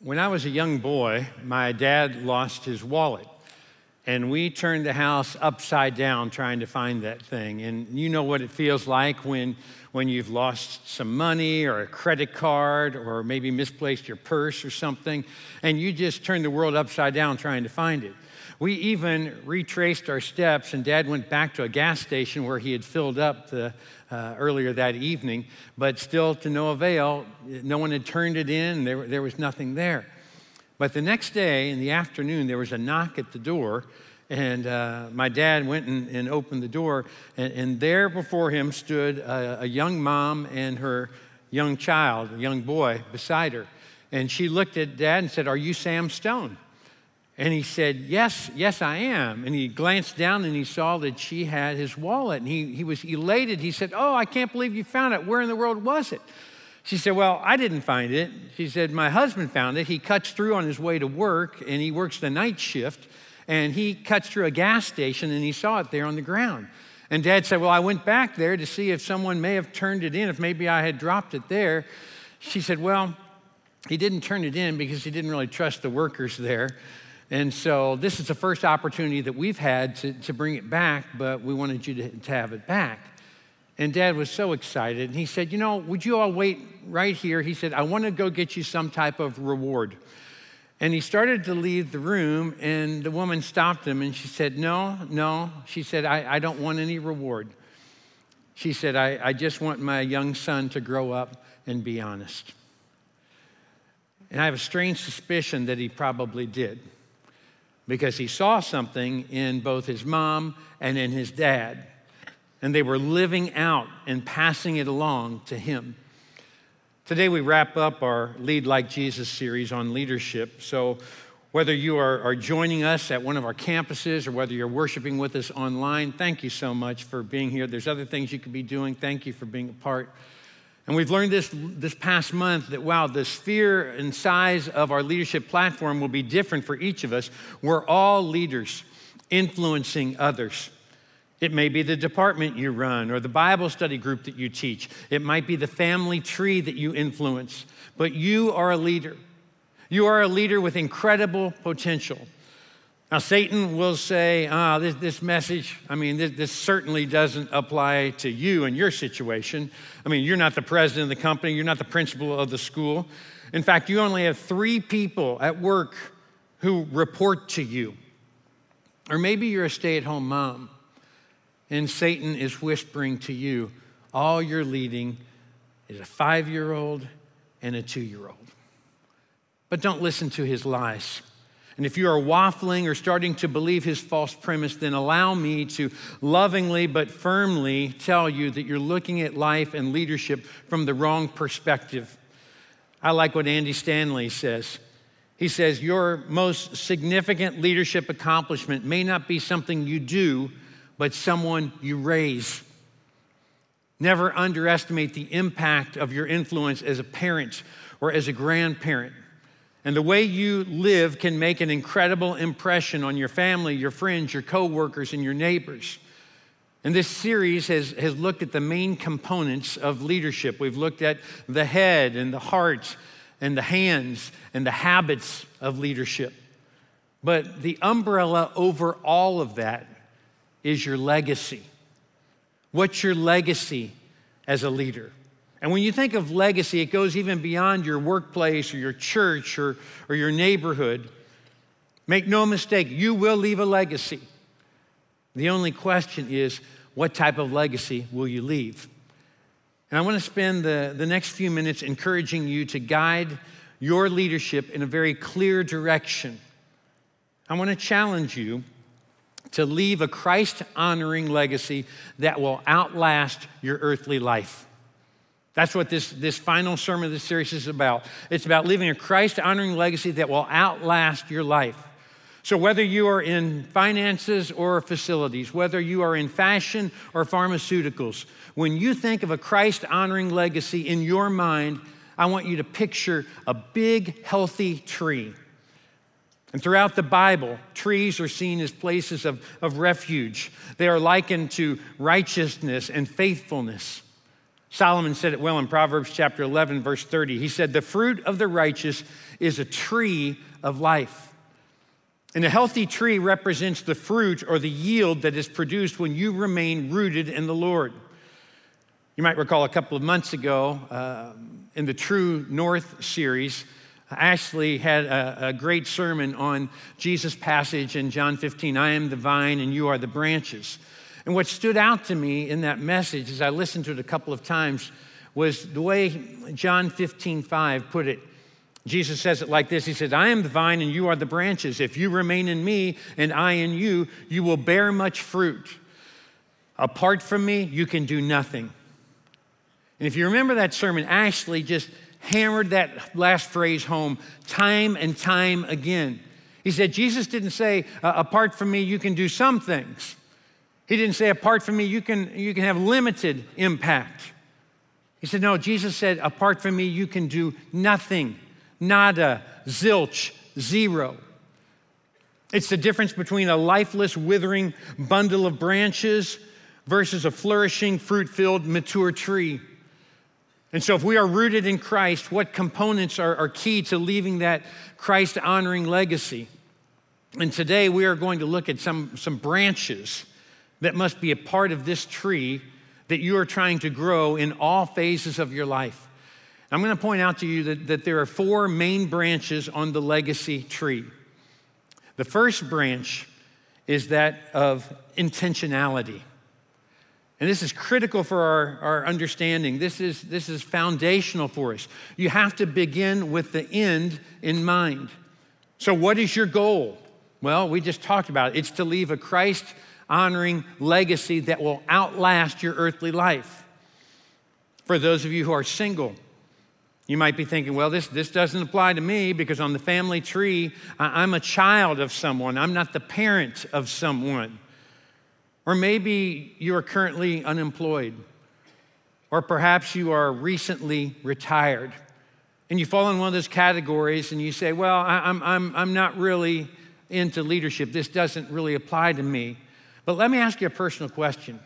When I was a young boy, my dad lost his wallet, and we turned the house upside down trying to find that thing. And you know what it feels like when you've lost some money or a credit card or maybe misplaced your purse or something, and you just turn the world upside down trying to find it. We even retraced our steps, and Dad went back to a gas station where he had filled up earlier that evening, but still to no avail. No one had turned it in. There was nothing there. But the next day in the afternoon, there was a knock at the door, and my dad went and opened the door, and there before him stood a young mom and her young child, a young boy, beside her. And she looked at Dad and said, "Are you Sam Stone?" And he said, yes, I am. And he glanced down and he saw that she had his wallet. And he was elated. He said, "Oh, I can't believe you found it. Where in the world was it?" She said, "Well, I didn't find it." She said, "My husband found it. He cuts through on his way to work, and he works the night shift. And he cuts through a gas station, and he saw it there on the ground." And Dad said, "Well, I went back there to see if someone may have turned it in, if maybe I had dropped it there." She said, "Well, he didn't turn it in because he didn't really trust the workers there. And so this is the first opportunity that we've had to bring it back, but we wanted you to have it back." And Dad was so excited. And he said, "You know, would you all wait right here?" He said, "I want to go get you some type of reward." And he started to leave the room, and the woman stopped him, and she said, No. She said, I don't want any reward. She said, I just want my young son to grow up and be honest. And I have a strange suspicion that he probably did, because he saw something in both his mom and in his dad, and they were living out and passing it along to him. Today we wrap up our Lead Like Jesus series on leadership. So whether you are joining us at one of our campuses or whether you're worshiping with us online, thank you so much for being here. There's other things you could be doing. Thank you for being a part. And we've learned this past month that, wow, the sphere and size of our leadership platform will be different for each of us. We're all leaders influencing others. It may be the department you run or the Bible study group that you teach. It might be the family tree that you influence. But you are a leader. You are a leader with incredible potential. Now, Satan will say, this message, this certainly doesn't apply to you and your situation. You're not the president of the company. You're not the principal of the school. In fact, you only have 3 people at work who report to you. Or maybe you're a stay-at-home mom, and Satan is whispering to you, all you're leading is a 5-year-old and a 2-year-old. But don't listen to his lies. And if you are waffling or starting to believe his false premise, then allow me to lovingly but firmly tell you that you're looking at life and leadership from the wrong perspective. I like what Andy Stanley says. He says, your most significant leadership accomplishment may not be something you do, but someone you raise. Never underestimate the impact of your influence as a parent or as a grandparent. And the way you live can make an incredible impression on your family, your friends, your coworkers, and your neighbors. And this series has looked at the main components of leadership. We've looked at the head and the heart and the hands and the habits of leadership. But the umbrella over all of that is your legacy. What's your legacy as a leader? And when you think of legacy, it goes even beyond your workplace or your church or your neighborhood. Make no mistake, you will leave a legacy. The only question is, what type of legacy will you leave? And I want to spend the next few minutes encouraging you to guide your leadership in a very clear direction. I want to challenge you to leave a Christ-honoring legacy that will outlast your earthly life. That's what this final sermon of this series is about. It's about leaving a Christ-honoring legacy that will outlast your life. So whether you are in finances or facilities, whether you are in fashion or pharmaceuticals, when you think of a Christ-honoring legacy in your mind, I want you to picture a big, healthy tree. And throughout the Bible, trees are seen as places of refuge. They are likened to righteousness and faithfulness. Solomon said it well in Proverbs chapter 11, verse 30. He said, the fruit of the righteous is a tree of life. And a healthy tree represents the fruit or the yield that is produced when you remain rooted in the Lord. You might recall a couple of months ago in the True North series, Ashley had a great sermon on Jesus' passage in John 15, I am the vine and you are the branches. And what stood out to me in that message, as I listened to it a couple of times, was the way John 15:5 put it. Jesus says it like this. He says, I am the vine and you are the branches. If you remain in me and I in you, you will bear much fruit. Apart from me, you can do nothing. And if you remember that sermon, Ashley just hammered that last phrase home time and time again. He said, Jesus didn't say, apart from me, you can do some things. He didn't say, apart from me, you can have limited impact. He said, no, Jesus said, apart from me, you can do nothing, nada, zilch, zero. It's the difference between a lifeless, withering bundle of branches versus a flourishing, fruit-filled, mature tree. And so if we are rooted in Christ, what components are key to leaving that Christ-honoring legacy? And today we are going to look at some branches that must be a part of this tree that you are trying to grow in all phases of your life. I'm going to point out to you that there are four main branches on the legacy tree. The first branch is that of intentionality. And this is critical for our understanding. This is foundational for us. You have to begin with the end in mind. So what is your goal? Well, we just talked about it. It's to leave a Christ-honoring legacy that will outlast your earthly life. For those of you who are single, you might be thinking, well, this doesn't apply to me because on the family tree, I'm a child of someone. I'm not the parent of someone. Or maybe you are currently unemployed, or perhaps you are recently retired, and you fall in one of those categories and you say, well, I'm not really into leadership. This doesn't really apply to me. But let me ask you a personal question.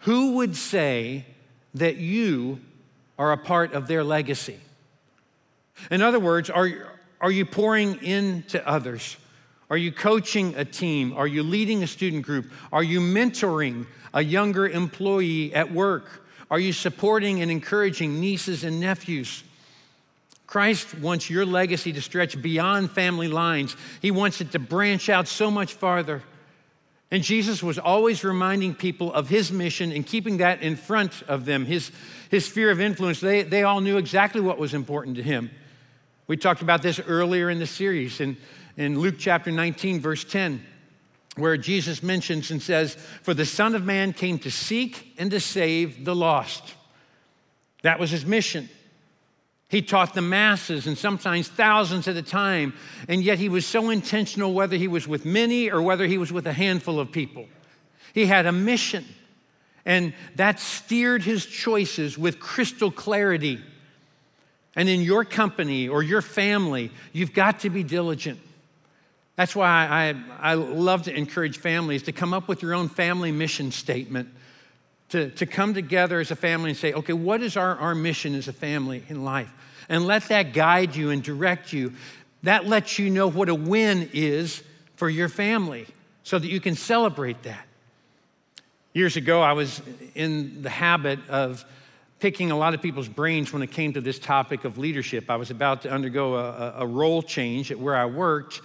Who would say that you are a part of their legacy? In other words, are you pouring into others? Are you coaching a team? Are you leading a student group? Are you mentoring a younger employee at work? Are you supporting and encouraging nieces and nephews? Christ wants your legacy to stretch beyond family lines. He wants it to branch out so much farther. And Jesus was always reminding people of his mission and keeping that in front of them, his sphere of influence. They all knew exactly what was important to him. We talked about this earlier in the series, and in Luke chapter 19, verse 10, where Jesus mentions and says, for the Son of Man came to seek and to save the lost. That was his mission. He taught the masses and sometimes thousands at a time, and yet he was so intentional whether he was with many or whether he was with a handful of people. He had a mission, and that steered his choices with crystal clarity. And in your company or your family, you've got to be diligent. That's why I love to encourage families to come up with your own family mission statement, to come together as a family and say, okay, what is our mission as a family in life? And let that guide you and direct you. That lets you know what a win is for your family so that you can celebrate that. Years ago, I was in the habit of picking a lot of people's brains when it came to this topic of leadership. I was about to undergo a role change at where I worked,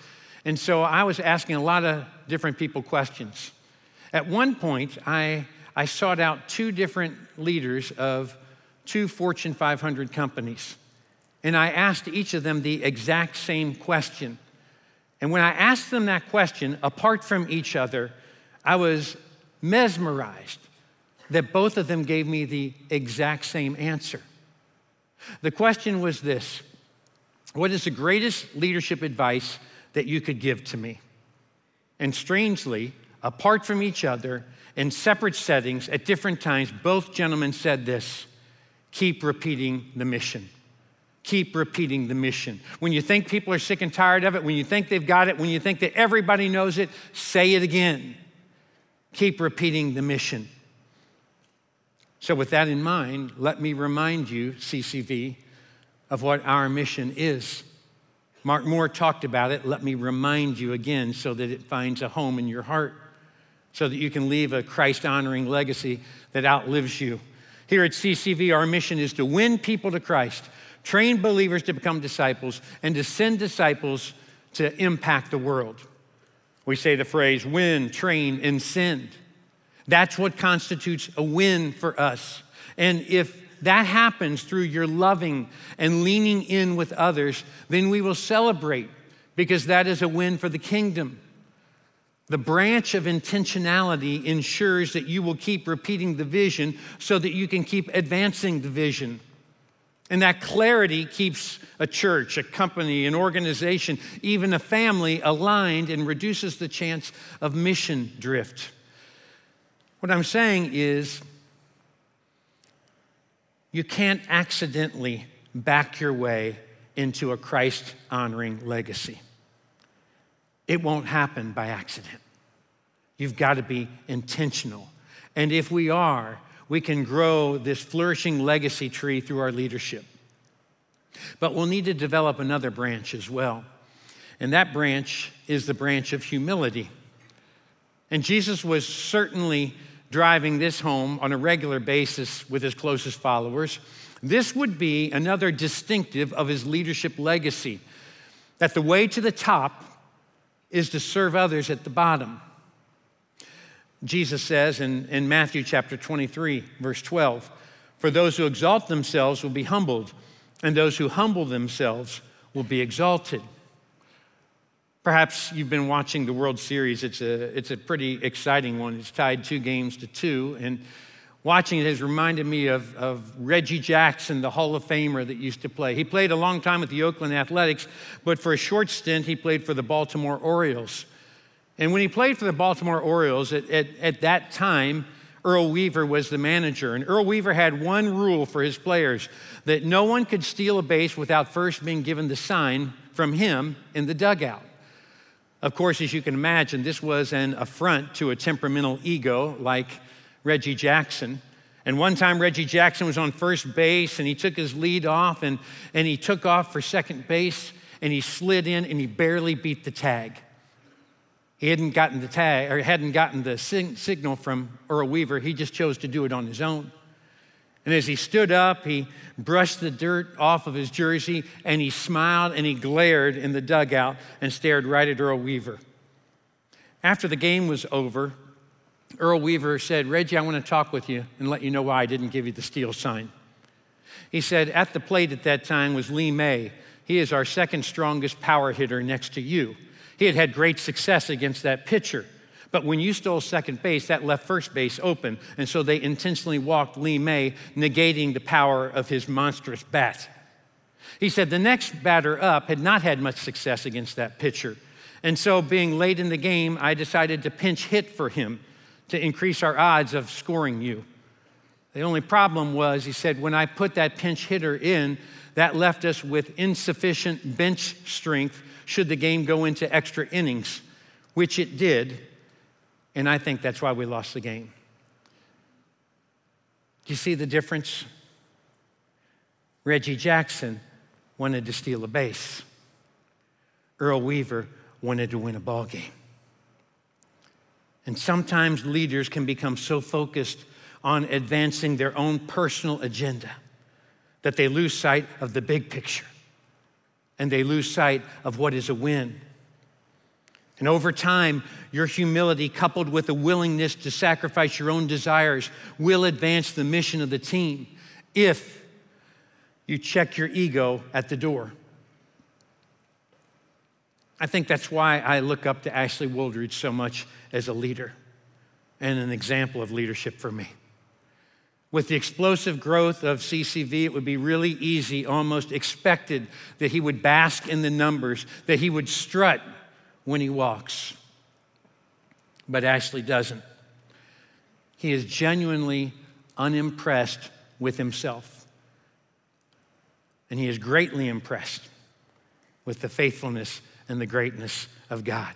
and so I was asking a lot of different people questions. At one point, I sought out two different leaders of two Fortune 500 companies, and I asked each of them the exact same question. And when I asked them that question, apart from each other, I was mesmerized that both of them gave me the exact same answer. The question was this: what is the greatest leadership advice that you could give to me? And strangely, apart from each other, in separate settings, at different times, both gentlemen said this: keep repeating the mission. Keep repeating the mission. When you think people are sick and tired of it, when you think they've got it, when you think that everybody knows it, say it again. Keep repeating the mission. So with that in mind, let me remind you, CCV, of what our mission is. Mark Moore talked about it. Let me remind you again so that it finds a home in your heart, so that you can leave a Christ-honoring legacy that outlives you. Here at CCV, our mission is to win people to Christ, train believers to become disciples, and to send disciples to impact the world. We say the phrase, win, train, and send. That's what constitutes a win for us. And if that happens through your loving and leaning in with others, then we will celebrate, because that is a win for the kingdom. The branch of intentionality ensures that you will keep repeating the vision so that you can keep advancing the vision. And that clarity keeps a church, a company, an organization, even a family aligned and reduces the chance of mission drift. What I'm saying is, you can't accidentally back your way into a Christ-honoring legacy. It won't happen by accident. You've got to be intentional. And if we are, we can grow this flourishing legacy tree through our leadership. But we'll need to develop another branch as well. And that branch is the branch of humility. And Jesus was certainly driving this home on a regular basis with his closest followers. This would be another distinctive of his leadership legacy, that the way to the top is to serve others at the bottom. Jesus says in Matthew chapter 23, verse 12, "For those who exalt themselves will be humbled, and those who humble themselves will be exalted." Perhaps you've been watching the World Series. It's a pretty exciting one. It's tied 2 games to 2, and watching it has reminded me of Reggie Jackson, the Hall of Famer that used to play. He played a long time with the Oakland Athletics, but for a short stint, he played for the Baltimore Orioles. And when he played for the Baltimore Orioles, at that time, Earl Weaver was the manager. And Earl Weaver had one rule for his players, that no one could steal a base without first being given the sign from him in the dugout. Of course, as you can imagine, this was an affront to a temperamental ego like Reggie Jackson. And one time Reggie Jackson was on first base and he took his lead off and he took off for second base and he slid in and he barely beat the tag. He hadn't gotten the signal from Earl Weaver. He just chose to do it on his own. And as he stood up, he brushed the dirt off of his jersey and he smiled and he glared in the dugout and stared right at Earl Weaver. After the game was over, Earl Weaver said, "Reggie, I want to talk with you and let you know why I didn't give you the steal sign." He said, "At the plate at that time was Lee May. He is our second strongest power hitter next to you. He had had great success against that pitcher. But when you stole second base, that left first base open, and so they intentionally walked Lee May, negating the power of his monstrous bat." He said the next batter up had not had much success against that pitcher, and so being late in the game, I decided to pinch hit for him to increase our odds of scoring you. The only problem was, he said, when I put that pinch hitter in, that left us with insufficient bench strength should the game go into extra innings, which it did. And I think that's why we lost the game. Do you see the difference? Reggie Jackson wanted to steal a base. Earl Weaver wanted to win a ball game. And sometimes leaders can become so focused on advancing their own personal agenda that they lose sight of the big picture and they lose sight of what is a win. And over time, your humility, coupled with a willingness to sacrifice your own desires, will advance the mission of the team if you check your ego at the door. I think that's why I look up to Ashley Wooldridge so much as a leader and an example of leadership for me. With the explosive growth of CCV, it would be really easy, almost expected, that he would bask in the numbers, that he would strut when he walks. But Ashley doesn't. He is genuinely unimpressed with himself. And he is greatly impressed with the faithfulness and the greatness of God.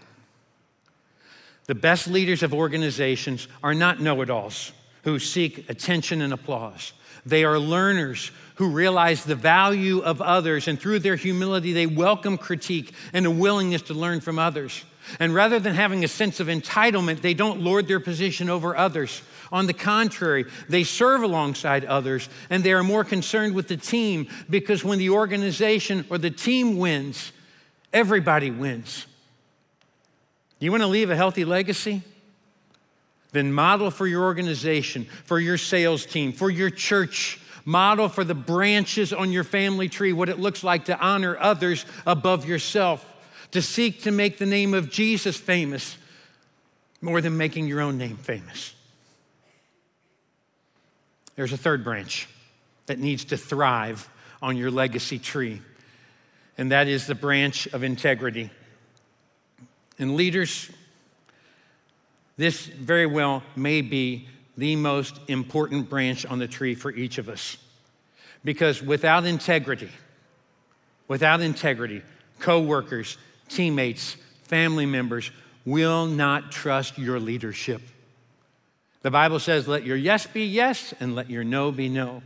The best leaders of organizations are not know-it-alls who seek attention and applause. They are learners who realize the value of others, and through their humility, they welcome critique and a willingness to learn from others. And rather than having a sense of entitlement, they don't lord their position over others. On the contrary, they serve alongside others, and they are more concerned with the team, because when the organization or the team wins, everybody wins. You want to leave a healthy legacy? Then model for your organization, for your sales team, for your church. Model for the branches on your family tree what it looks like to honor others above yourself, to seek to make the name of Jesus famous more than making your own name famous. There's a third branch that needs to thrive on your legacy tree, and that is the branch of integrity. And leaders, this very well may be the most important branch on the tree for each of us. Because without integrity, coworkers, teammates, family members will not trust your leadership. The Bible says, let your yes be yes and let your no be no.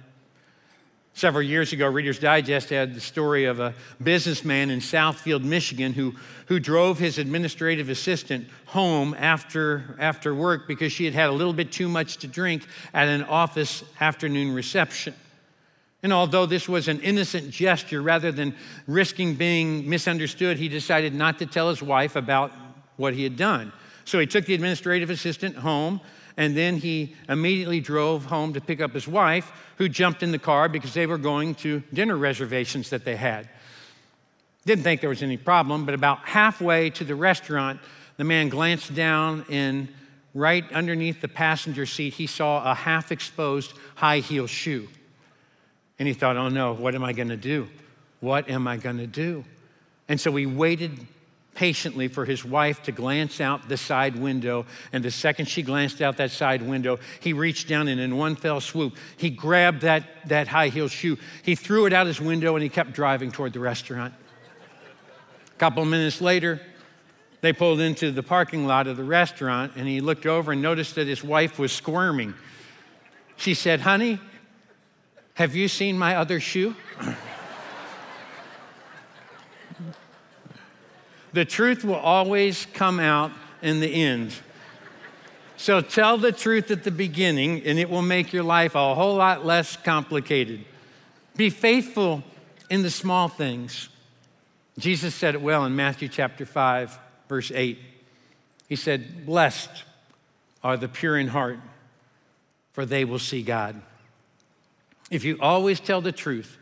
Several years ago, Reader's Digest had the story of a businessman in Southfield, Michigan, who drove his administrative assistant home after work because she had had a little bit too much to drink at an office afternoon reception. And although this was an innocent gesture, rather than risking being misunderstood, he decided not to tell his wife about what he had done. So he took the administrative assistant home, and then he immediately drove home to pick up his wife, who jumped in the car because they were going to dinner reservations that they had. Didn't think there was any problem, but about halfway to the restaurant, the man glanced down, and right underneath the passenger seat, he saw a half-exposed high-heel shoe. And he thought, oh no, what am I gonna do? What am I gonna do? And so he waited patiently for his wife to glance out the side window, and the second she glanced out that side window, he reached down and in one fell swoop, he grabbed that high-heeled shoe, he threw it out his window, and he kept driving toward the restaurant. A couple of minutes later, they pulled into the parking lot of the restaurant, and he looked over and noticed that his wife was squirming. She said, honey, have you seen my other shoe? The truth will always come out in the end. So tell the truth at the beginning, and it will make your life a whole lot less complicated. Be faithful in the small things. Jesus said it well in Matthew chapter 5, verse 8. He said, blessed are the pure in heart, for they will see God. If you always tell the truth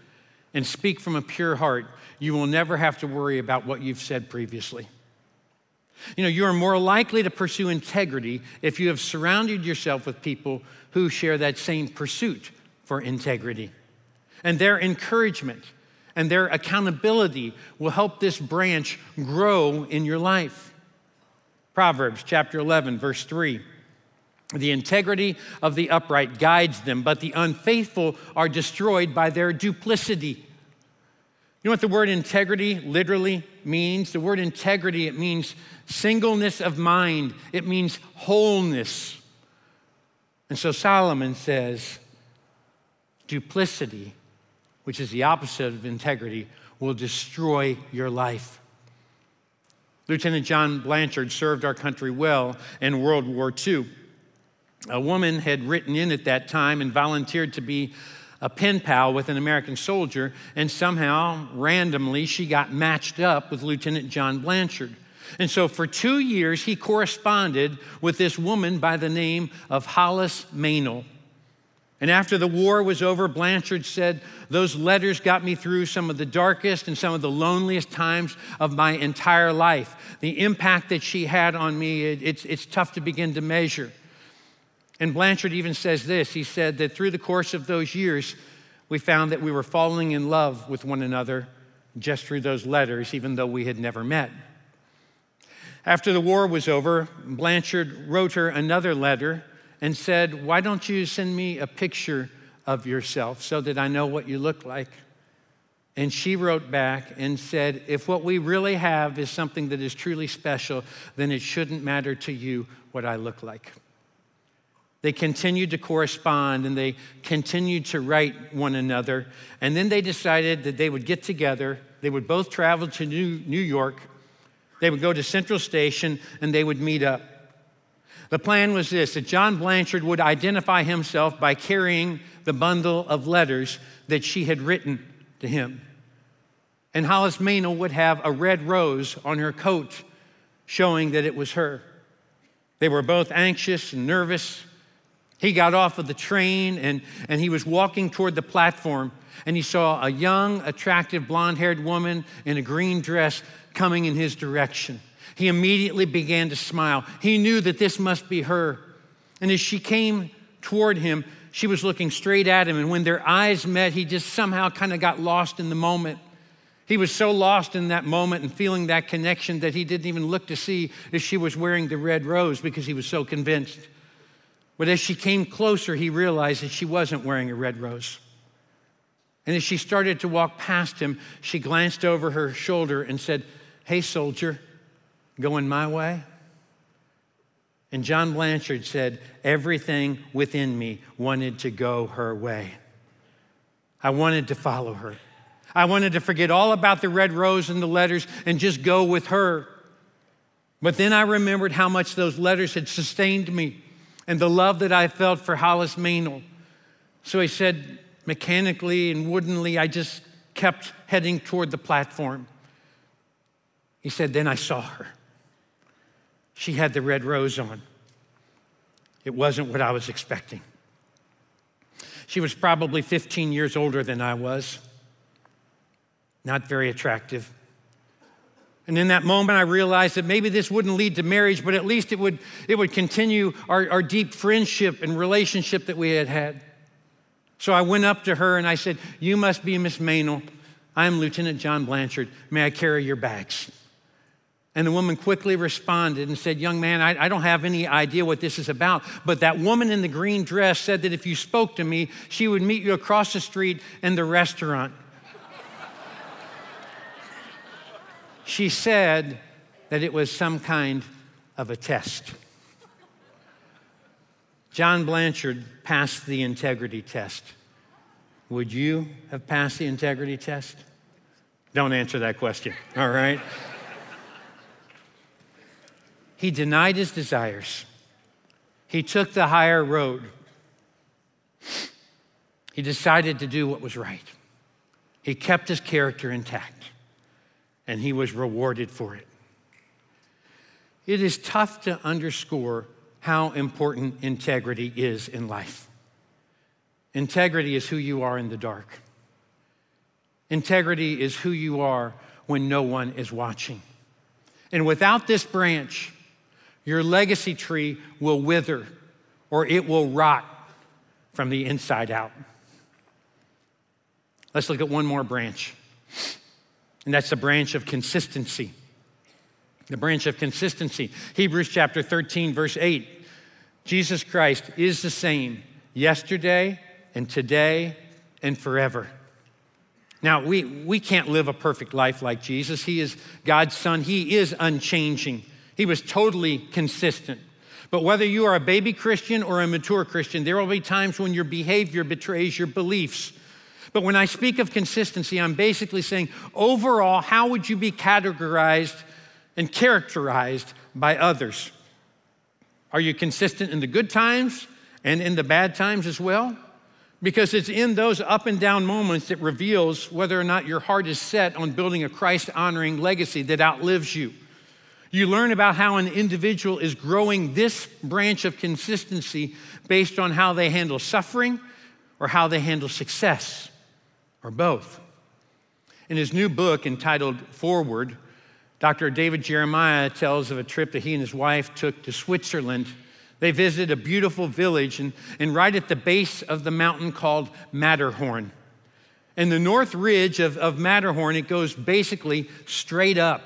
and speak from a pure heart, you will never have to worry about what you've said previously. You know, you are more likely to pursue integrity if you have surrounded yourself with people who share that same pursuit for integrity. And their encouragement and their accountability will help this branch grow in your life. Proverbs chapter 11, verse 3. The integrity of the upright guides them, but the unfaithful are destroyed by their duplicity. You know what the word integrity literally means? The word integrity, it means singleness of mind. It means wholeness. And so Solomon says, duplicity, which is the opposite of integrity, will destroy your life. Lieutenant John Blanchard served our country well in World War II. A woman had written in at that time and volunteered to be a pen pal with an American soldier, and somehow, randomly, she got matched up with Lieutenant John Blanchard. And so for 2 years, he corresponded with this woman by the name of Hollis Maynell. And after the war was over, Blanchard said, those letters got me through some of the darkest and some of the loneliest times of my entire life. The impact that she had on me, it's tough to begin to measure. And Blanchard even says this. He said that through the course of those years, we found that we were falling in love with one another just through those letters, even though we had never met. After the war was over, Blanchard wrote her another letter and said, why don't you send me a picture of yourself so that I know what you look like? And she wrote back and said, if what we really have is something that is truly special, then it shouldn't matter to you what I look like. They continued to correspond and they continued to write one another. And then they decided that they would get together. They would both travel to New York. They would go to Central Station and they would meet up. The plan was this, that John Blanchard would identify himself by carrying the bundle of letters that she had written to him. And Hollis Maynell would have a red rose on her coat showing that it was her. They were both anxious and nervous. He got off of the train and he was walking toward the platform and he saw a young, attractive, blonde-haired woman in a green dress coming in his direction. He immediately began to smile. He knew that this must be her. And as she came toward him, she was looking straight at him, and when their eyes met, he just somehow kind of got lost in the moment. He was so lost in that moment and feeling that connection that he didn't even look to see if she was wearing the red rose because he was so convinced. But as she came closer, he realized that she wasn't wearing a red rose. And as she started to walk past him, she glanced over her shoulder and said, "Hey, soldier, going my way?" And John Blanchard said, everything within me wanted to go her way. I wanted to follow her. I wanted to forget all about the red rose and the letters and just go with her. But then I remembered how much those letters had sustained me and the love that I felt for Hollis Maynell. So he said, mechanically and woodenly, I just kept heading toward the platform. He said, then I saw her. She had the red rose on. It wasn't what I was expecting. She was probably 15 years older than I was. Not very attractive. And in that moment, I realized that maybe this wouldn't lead to marriage, but at least it would continue our deep friendship and relationship that we had had. So I went up to her and I said, "You must be Miss Maynell. I am Lieutenant John Blanchard. May I carry your bags?" And the woman quickly responded and said, "Young man, I don't have any idea what this is about, but that woman in the green dress said that if you spoke to me, she would meet you across the street in the restaurant." She said that it was some kind of a test. John Blanchard passed the integrity test. Would you have passed the integrity test? Don't answer that question, all right? He denied his desires. He took the higher road. He decided to do what was right. He kept his character intact. And he was rewarded for it. It is tough to underscore how important integrity is in life. Integrity is who you are in the dark. Integrity is who you are when no one is watching. And without this branch, your legacy tree will wither or it will rot from the inside out. Let's look at one more branch. And that's the branch of consistency. The branch of consistency. Hebrews chapter 13, verse 8. Jesus Christ is the same yesterday and today and forever. Now, we can't live a perfect life like Jesus. He is God's son. He is unchanging. He was totally consistent. But whether you are a baby Christian or a mature Christian, there will be times when your behavior betrays your beliefs. But when I speak of consistency, I'm basically saying, overall, how would you be categorized and characterized by others? Are you consistent in the good times and in the bad times as well? Because it's in those up and down moments that reveals whether or not your heart is set on building a Christ-honoring legacy that outlives you. You learn about how an individual is growing this branch of consistency based on how they handle suffering or how they handle success. Or both. In his new book entitled Forward, Dr. David Jeremiah tells of a trip that he and his wife took to Switzerland. They visited a beautiful village and right at the base of the mountain called Matterhorn. And the north ridge of Matterhorn, it goes basically straight up.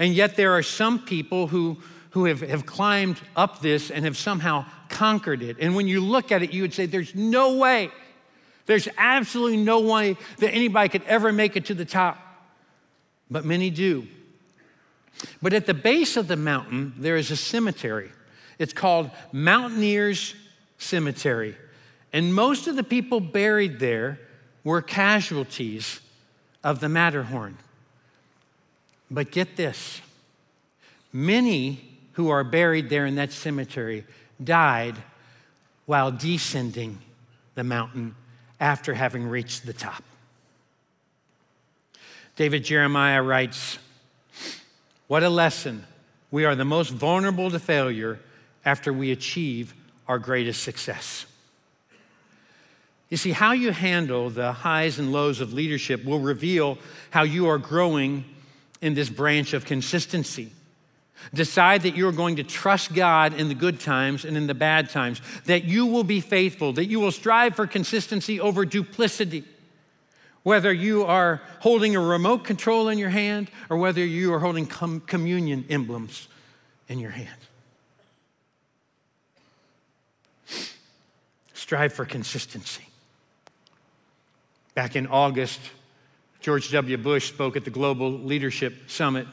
And yet there are some people who have climbed up this and have somehow conquered it. And when you look at it, you would say, there's no way. There's absolutely no way that anybody could ever make it to the top, but many do. But at the base of the mountain, there is a cemetery. It's called Mountaineer's cemetery, and most of the people buried there were casualties of the Matterhorn. But get this, many who are buried there in that cemetery died while descending the mountain after having reached the top. David Jeremiah writes, "What a lesson. We are the most vulnerable to failure after we achieve our greatest success." You see, how you handle the highs and lows of leadership will reveal how you are growing in this branch of consistency. Decide that you're going to trust God in the good times and in the bad times, that you will be faithful, that you will strive for consistency over duplicity. Whether you are holding a remote control in your hand or whether you are holding communion emblems in your hand. Strive for consistency. Back in August, George W. Bush spoke at the Global Leadership Summit,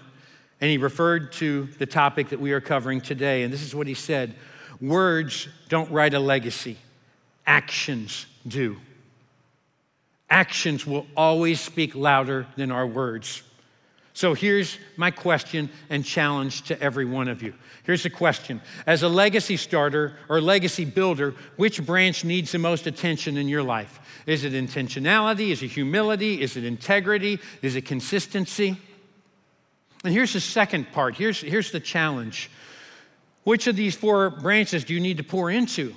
and he referred to the topic that we are covering today, and this is what he said: "Words don't write a legacy, actions do." Actions will always speak louder than our words. So here's my question and challenge to every one of you. Here's the question: as a legacy starter or legacy builder, which branch needs the most attention in your life? Is it intentionality? Is it humility? Is it integrity? Is it consistency? And here's the second part. Here's the challenge. Which of these four branches do you need to pour into?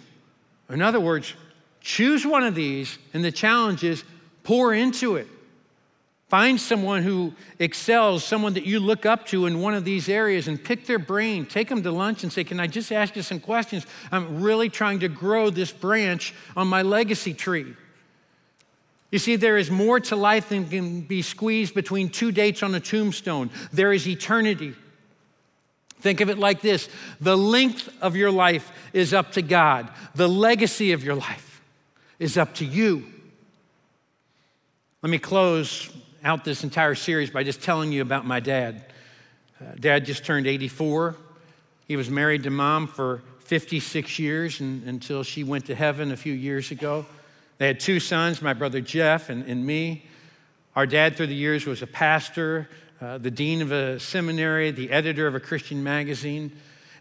In other words, choose one of these, and the challenge is pour into it. Find someone who excels, someone that you look up to in one of these areas, and pick their brain. Take them to lunch and say, "Can I just ask you some questions? I'm really trying to grow this branch on my legacy tree." You see, there is more to life than can be squeezed between two dates on a tombstone. There is eternity. Think of it like this: the length of your life is up to God. The legacy of your life is up to you. Let me close out this entire series by just telling you about my dad. Dad just turned 84. He was married to Mom for 56 years until she went to heaven a few years ago. They had two sons, my brother Jeff and me. Our dad through the years was a pastor, the dean of a seminary, the editor of a Christian magazine.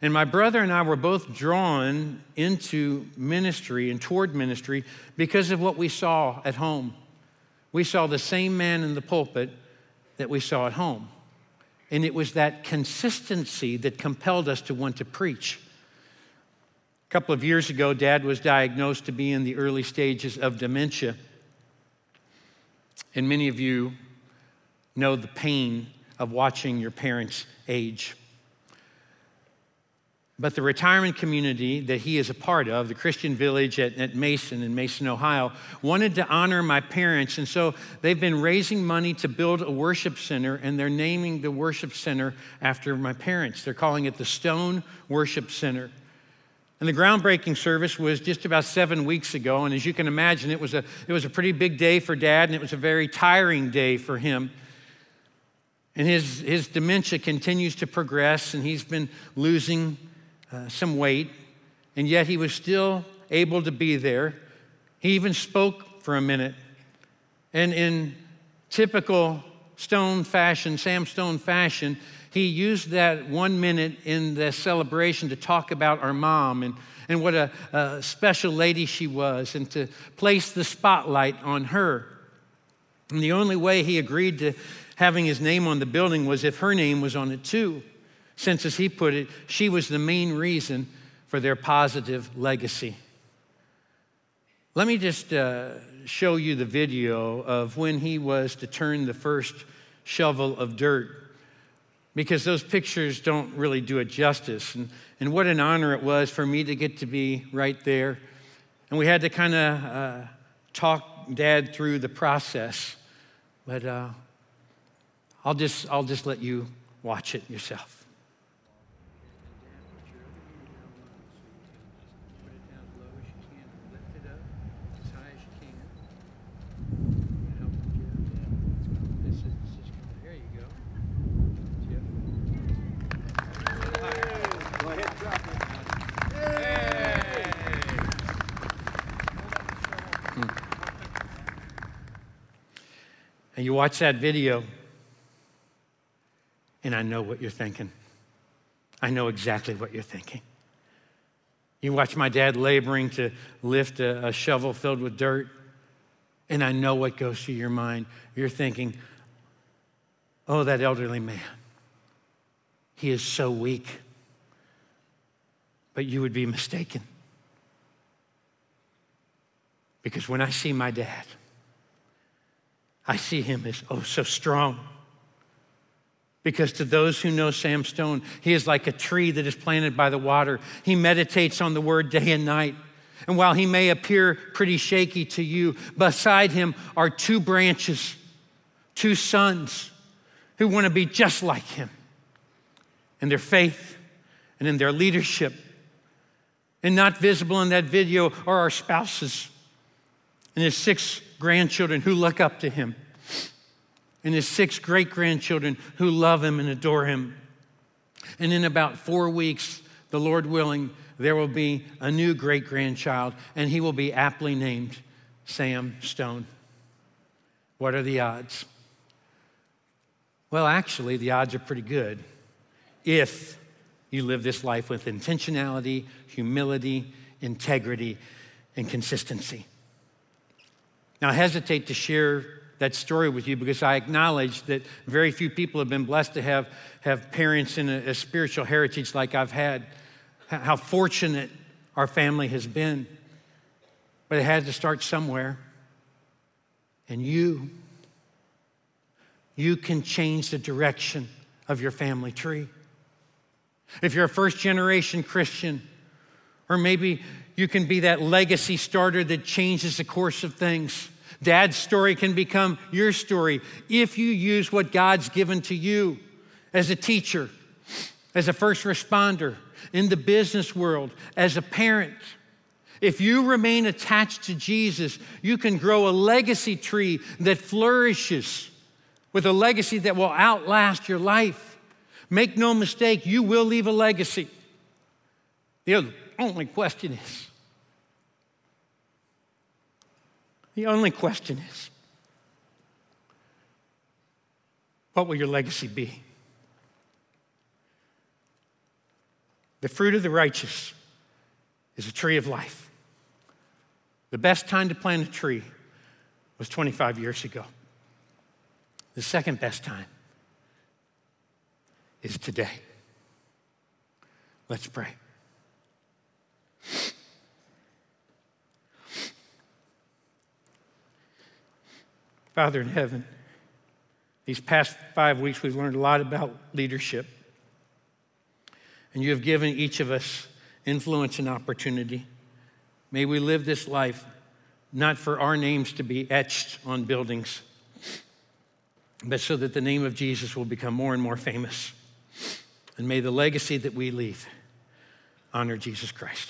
And my brother and I were both drawn into ministry and toward ministry because of what we saw at home. We saw the same man in the pulpit that we saw at home. And it was that consistency that compelled us to want to preach. A couple of years ago, Dad was diagnosed to be in the early stages of dementia. And many of you know the pain of watching your parents age. But the retirement community that he is a part of, the Christian Village at Mason in Mason, Ohio, wanted to honor my parents. And so they've been raising money to build a worship center, and they're naming the worship center after my parents. They're calling it the Stone Worship Center. And the groundbreaking service was just about 7 weeks ago, and as you can imagine, it was a pretty big day for Dad, and it was a very tiring day for him. And his dementia continues to progress, and he's been losing some weight, and yet he was still able to be there. He even spoke for a minute. And in typical Stone fashion, Sam Stone fashion, he used that 1 minute in the celebration to talk about our mom and what a special lady she was, and to place the spotlight on her. And the only way he agreed to having his name on the building was if her name was on it too, since, as he put it, she was the main reason for their positive legacy. Let me just show you the video of when he was to turn the first shovel of dirt, because those pictures don't really do it justice. And what an honor it was for me to get to be right there. And we had to kind of talk Dad through the process, but I'll just let you watch it yourself. and you watch that video, and I know what you're thinking. I know exactly what you're thinking. You watch my dad laboring to lift a shovel filled with dirt, and I know what goes through your mind. You're thinking, oh, that elderly man, he is so weak. But you would be mistaken. Because when I see my dad, I see him as oh so strong. Because to those who know Sam Stone, he is like a tree that is planted by the water. He meditates on the word day and night. And while he may appear pretty shaky to you, beside him are two branches, two sons who want to be just like him in their faith and in their leadership. And not visible in that video are our spouses and his 6 grandchildren who look up to him, and his 6 great-grandchildren who love him and adore him. And in about 4 weeks, the Lord willing, there will be a new great-grandchild, and he will be aptly named Sam Stone. What are the odds? Well, actually, the odds are pretty good if you live this life with intentionality, humility, integrity, and consistency. Now, I hesitate to share that story with you because I acknowledge that very few people have been blessed to have parents in a spiritual heritage like I've had, how fortunate our family has been. But it had to start somewhere. And you can change the direction of your family tree. If you're a first-generation Christian, or maybe you can be that legacy starter that changes the course of things. Dad's story can become your story if you use what God's given to you as a teacher, as a first responder, in the business world, as a parent. If you remain attached to Jesus, you can grow a legacy tree that flourishes with a legacy that will outlast your life. Make no mistake, you will leave a legacy. The only question is, what will your legacy be? The fruit of the righteous is a tree of life. The best time to plant a tree was 25 years ago. The second best time is today. Let's pray. Father in heaven, these past 5 weeks, we've learned a lot about leadership. And you have given each of us influence and opportunity. May we live this life not for our names to be etched on buildings, but so that the name of Jesus will become more and more famous. And may the legacy that we leave honor Jesus Christ.